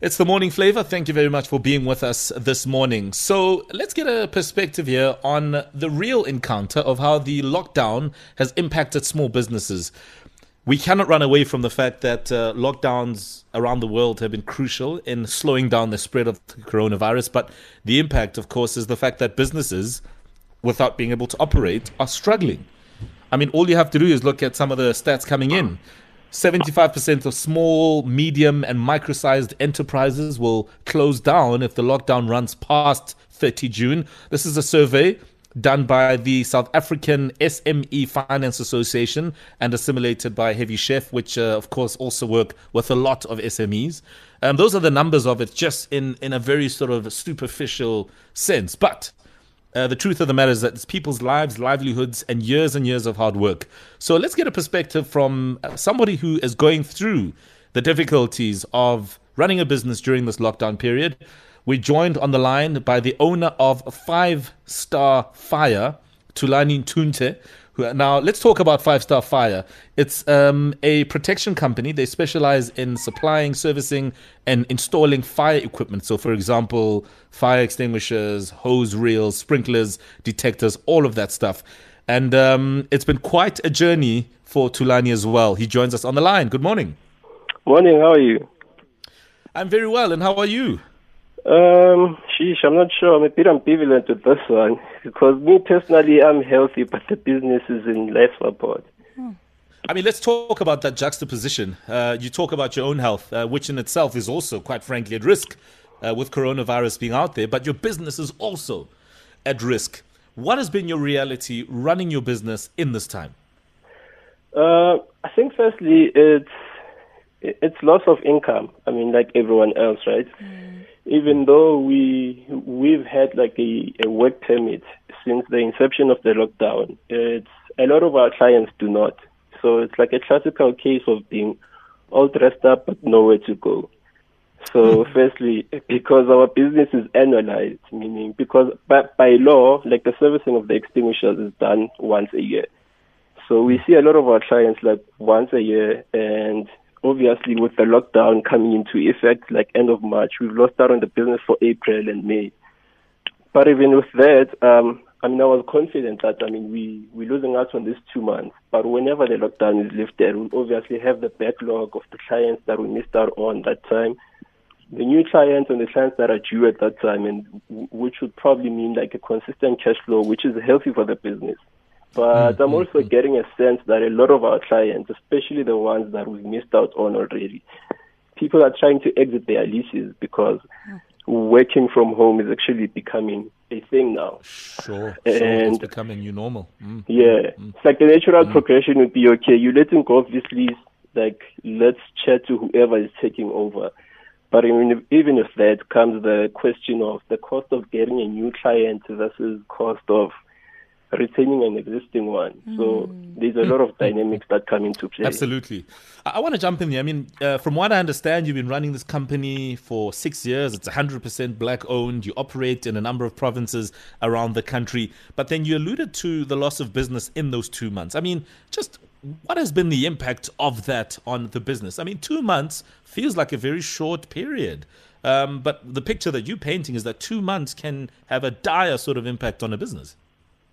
It's The Morning Flavor. Thank you very much for being with us this morning. So let's get a perspective here on the real encounter of how the lockdown has impacted small businesses. We cannot run away from the fact that lockdowns around the world have been crucial in slowing down the spread of the coronavirus. But the impact, of course, is the fact that businesses, without being able to operate, are struggling. I mean, all you have to do is look at some of the stats coming in. 75% of small, medium, and micro-sized enterprises will close down if the lockdown runs past 30 June. This is a survey done by the South African SME Finance Association and assimilated by Heavy Chef, which, of course, also work with a lot of SMEs. Those are the numbers of it, just in a very sort of superficial sense. But the truth of the matter is that it's people's lives, livelihoods, and years of hard work. So let's get a perspective from somebody who is going through the difficulties of running a business during this lockdown period. We're joined on the line by the owner of 5 Star Fire, Thulani Ntshuntshe. Now, let's talk about 5 Star Fire. It's a protection company. They specialize in supplying, servicing, and installing fire equipment. So, for example, fire extinguishers, hose reels, sprinklers, detectors, all of that stuff. And it's been quite a journey for Thulani as well. He joins us on the line. Good morning. Morning. How are you? I'm very well. And how are you? I'm not sure. I'm a bit ambivalent with this one because me personally, I'm healthy, but the business is in life support. I mean, let's talk about that juxtaposition. You talk about your own health, which in itself is also, quite frankly, at risk with coronavirus being out there, but your business is also at risk. What has been your reality running your business in this time? I think firstly, it's loss of income. I mean, like everyone else, right? Even though we've had like a work permit since the inception of the lockdown, it's a lot of our clients do not. So it's like a classical case of being all dressed up but nowhere to go. So firstly, because our business is annualized, meaning because by law, like the servicing of the extinguishers is done once a year. So we see a lot of our clients like once a year, and obviously, with the lockdown coming into effect, like end of March, we've lost out on the business for April and May. But even with that, I was confident that, we're losing out on these 2 months. But whenever the lockdown is lifted, we'll obviously have the backlog of the clients that we missed out on that time, the new clients and the clients that are due at that time, and which would probably mean like a consistent cash flow, which is healthy for the business. But I'm also getting a sense that a lot of our clients, especially the ones that we missed out on already, people are trying to exit their leases because working from home is actually becoming a thing now. Sure. And it's becoming new normal. Yeah. It's like the natural progression would be, okay, you're letting go of this lease, like let's chat to whoever is taking over. But even if that comes the question of the cost of getting a new client versus cost of retaining an existing one. So there's a lot of dynamics that come into play. Absolutely. I want to jump in there. From what I understand, you've been running this company for 6 years. It's 100% black-owned. You operate in a number of provinces around the country. But then you alluded to the loss of business in those 2 months. Just what has been the impact of that on the business? 2 months feels like a very short period. But the picture that you're painting is that 2 months can have a dire sort of impact on a business.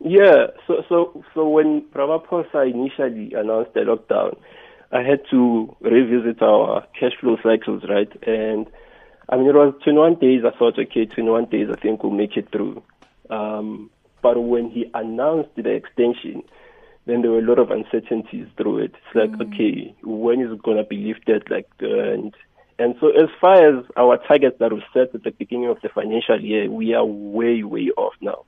Yeah, so when Ramaphosa initially announced the lockdown, I had to revisit our cash flow cycles, right? And it was 21 days. I thought, okay, 21 days, I think we'll make it through. But when he announced the extension, then there were a lot of uncertainties through it. It's like, okay, when is it going to be lifted? And so as far as our targets that were set at the beginning of the financial year, we are way, way off now.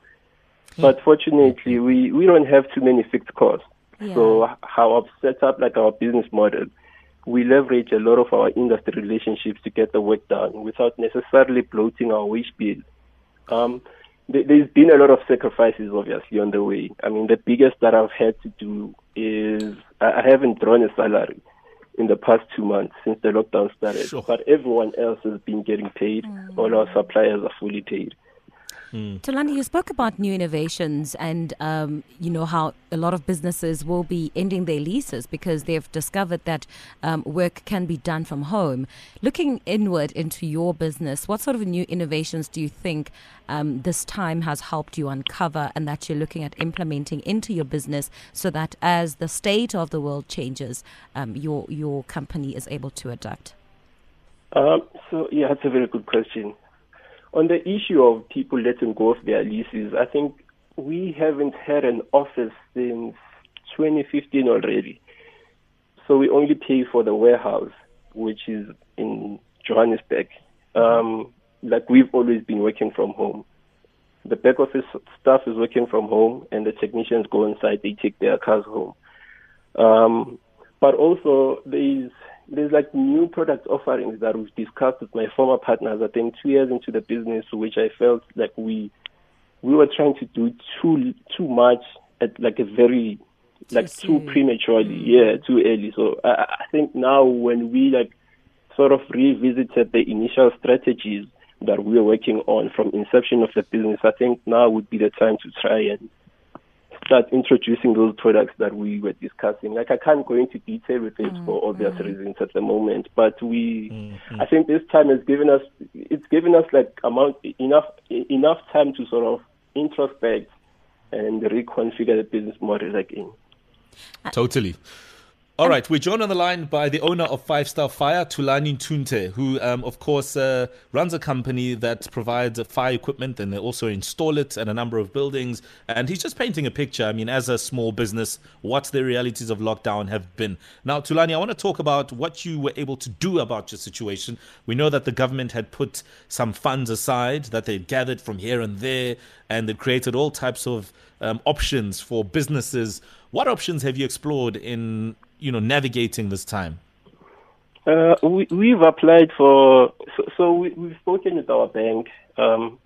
But fortunately, we don't have too many fixed costs. Yeah. So how I've set up like our business model, we leverage a lot of our industry relationships to get the work done without necessarily bloating our wage bill. There's been a lot of sacrifices, obviously, on the way. The biggest that I've had to do is I haven't drawn a salary in the past 2 months since the lockdown started. Sure. But everyone else has been getting paid. All our suppliers are fully paid. Thulani, you spoke about new innovations and, how a lot of businesses will be ending their leases because they've discovered that work can be done from home. Looking inward into your business, what sort of new innovations do you think this time has helped you uncover and that you're looking at implementing into your business so that as the state of the world changes, your company is able to adapt? That's a very good question. On the issue of people letting go of their leases, I think we haven't had an office since 2015 already. So we only pay for the warehouse, which is in Johannesburg. We've always been working from home. The back office staff is working from home, and the technicians go inside, they take their cars home. But also, there's new product offerings that we've discussed with my former partners, I think 2 years into the business, which I felt we were trying to do too much at a very, too prematurely, too early. So I think now when we sort of revisited the initial strategies that we were working on from inception of the business, I think now would be the time to try and start introducing those products that we were discussing. I can't go into detail with it for obvious reasons at the moment, but I think this time has given us, enough time to sort of introspect and reconfigure the business model again. Totally. All right, we're joined on the line by the owner of Five Star Fire, Thulani Ntshuntshe, who, runs a company that provides fire equipment, and they also install it at a number of buildings. And he's just painting a picture, as a small business, what the realities of lockdown have been. Now, Thulani, I want to talk about what you were able to do about your situation. We know that the government had put some funds aside that they'd gathered from here and there, and they'd created all types of options for businesses. What options have you explored in navigating this time? We've applied for... We've spoken with our bank, and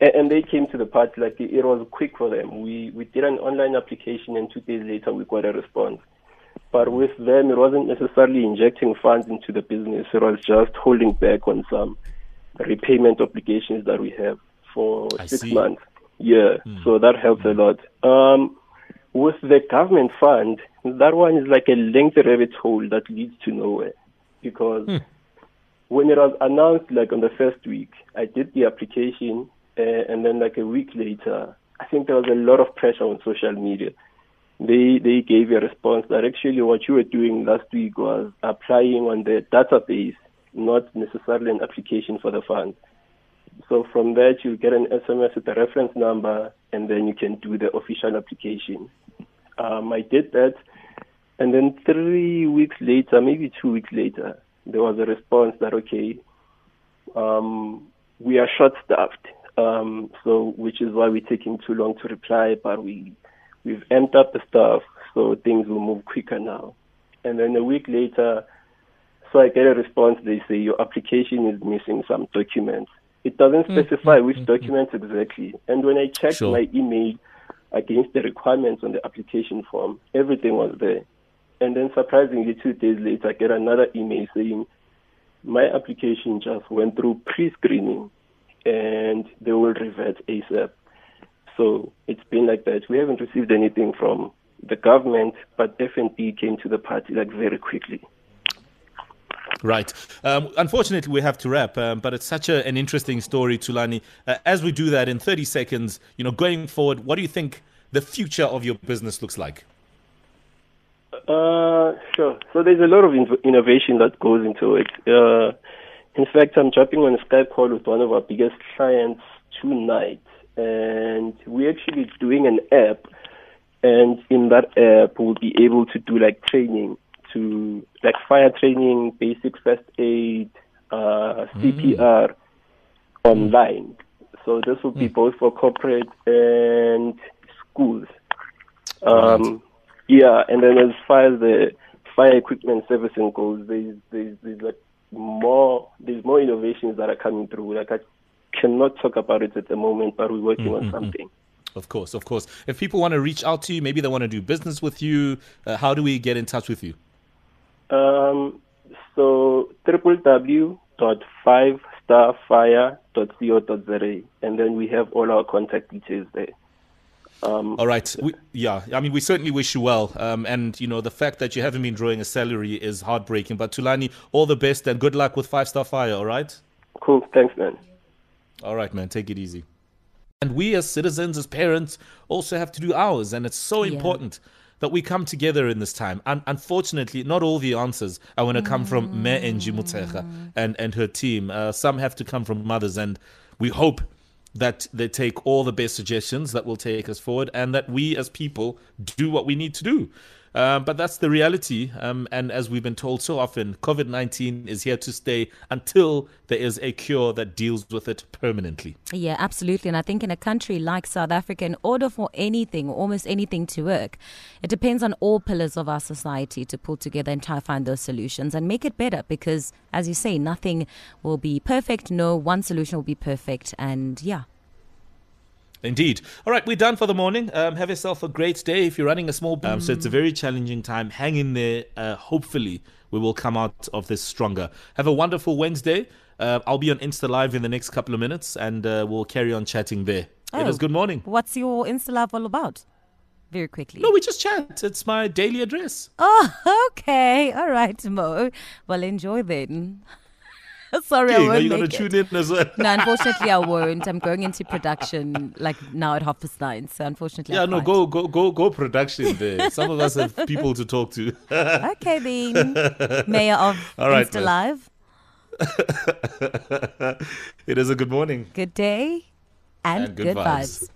they came to the party. It was quick for them. We did an online application, and 2 days later, we got a response. But with them, it wasn't necessarily injecting funds into the business. It was just holding back on some repayment obligations that we have for 6 months. So that helps a lot. With the government fund, that one is a lengthy rabbit hole that leads to nowhere. Because when it was announced, on the first week, I did the application, and then a week later, I think there was a lot of pressure on social media. They gave a response that actually what you were doing last week was applying on the database, not necessarily an application for the fund. So from that, you get an SMS with a reference number, and then you can do the official application. I did that, and then 3 weeks later, maybe 2 weeks later, there was a response that, we are short-staffed, which is why we're taking too long to reply, but we've amped up the staff, so things will move quicker now. And then a week later, so I get a response, they say, your application is missing some documents. It doesn't specify which documents exactly. And when I checked my email against the requirements on the application form, everything was there. And then surprisingly, 2 days later, I get another email saying, my application just went through pre-screening and they will revert ASAP. So it's been like that. We haven't received anything from the government, but F&P came to the party very quickly. Right. Unfortunately, we have to wrap, but it's such an interesting story, Thulani. As we do that in 30 seconds, going forward, what do you think the future of your business looks like? Sure. So there's a lot of innovation that goes into it. In fact, I'm jumping on a Skype call with one of our biggest clients tonight, and we're actually doing an app, and in that app, we'll be able to do training. To fire training, basic first aid, CPR online. So this will be both for corporate and schools. And then as far as the fire equipment servicing goes, there's more innovations that are coming through. I cannot talk about it at the moment, but we're working on something. Of course. If people want to reach out to you, maybe they want to do business with you, how do we get in touch with you? So www.5 fivestarfire.co.za, and then we have all our contact details there. All right. We certainly wish you well. And, the fact that you haven't been drawing a salary is heartbreaking. But Thulani, all the best and good luck with Five Star Fire, all right? Cool. Thanks, man. All right, man. Take it easy. And we as citizens, as parents, also have to do ours. And it's so important that we come together in this time. And unfortunately, not all the answers are going to come from Me'en Jimutzecha and her team. Some have to come from mothers. And we hope that they take all the best suggestions that will take us forward and that we as people do what we need to do. But that's the reality. And as we've been told so often, COVID-19 is here to stay until there is a cure that deals with it permanently. Yeah, absolutely. And I think in a country like South Africa, in order for anything, almost anything to work, it depends on all pillars of our society to pull together and try to find those solutions and make it better. Because as you say, nothing will be perfect. No one solution will be perfect. And yeah. Indeed. All right, we're done for the morning. Have yourself a great day if you're running a small business. So it's a very challenging time. Hang in there. Hopefully, we will come out of this stronger. Have a wonderful Wednesday. I'll be on Insta Live in the next couple of minutes, and we'll carry on chatting there. Oh, it was good morning. What's your Insta Live all about? Very quickly. No, we just chat. It's my daily address. Oh, okay. All right, Mo. Well, enjoy then. Sorry, I won't. Are you going to tune in as well? No, unfortunately, I won't. I'm going into production now at 9:30, so unfortunately, I can't. Go production there. Some of us have people to talk to. Okay, then, Mayor of Insta Live. It is a good morning, good day, and good vibes.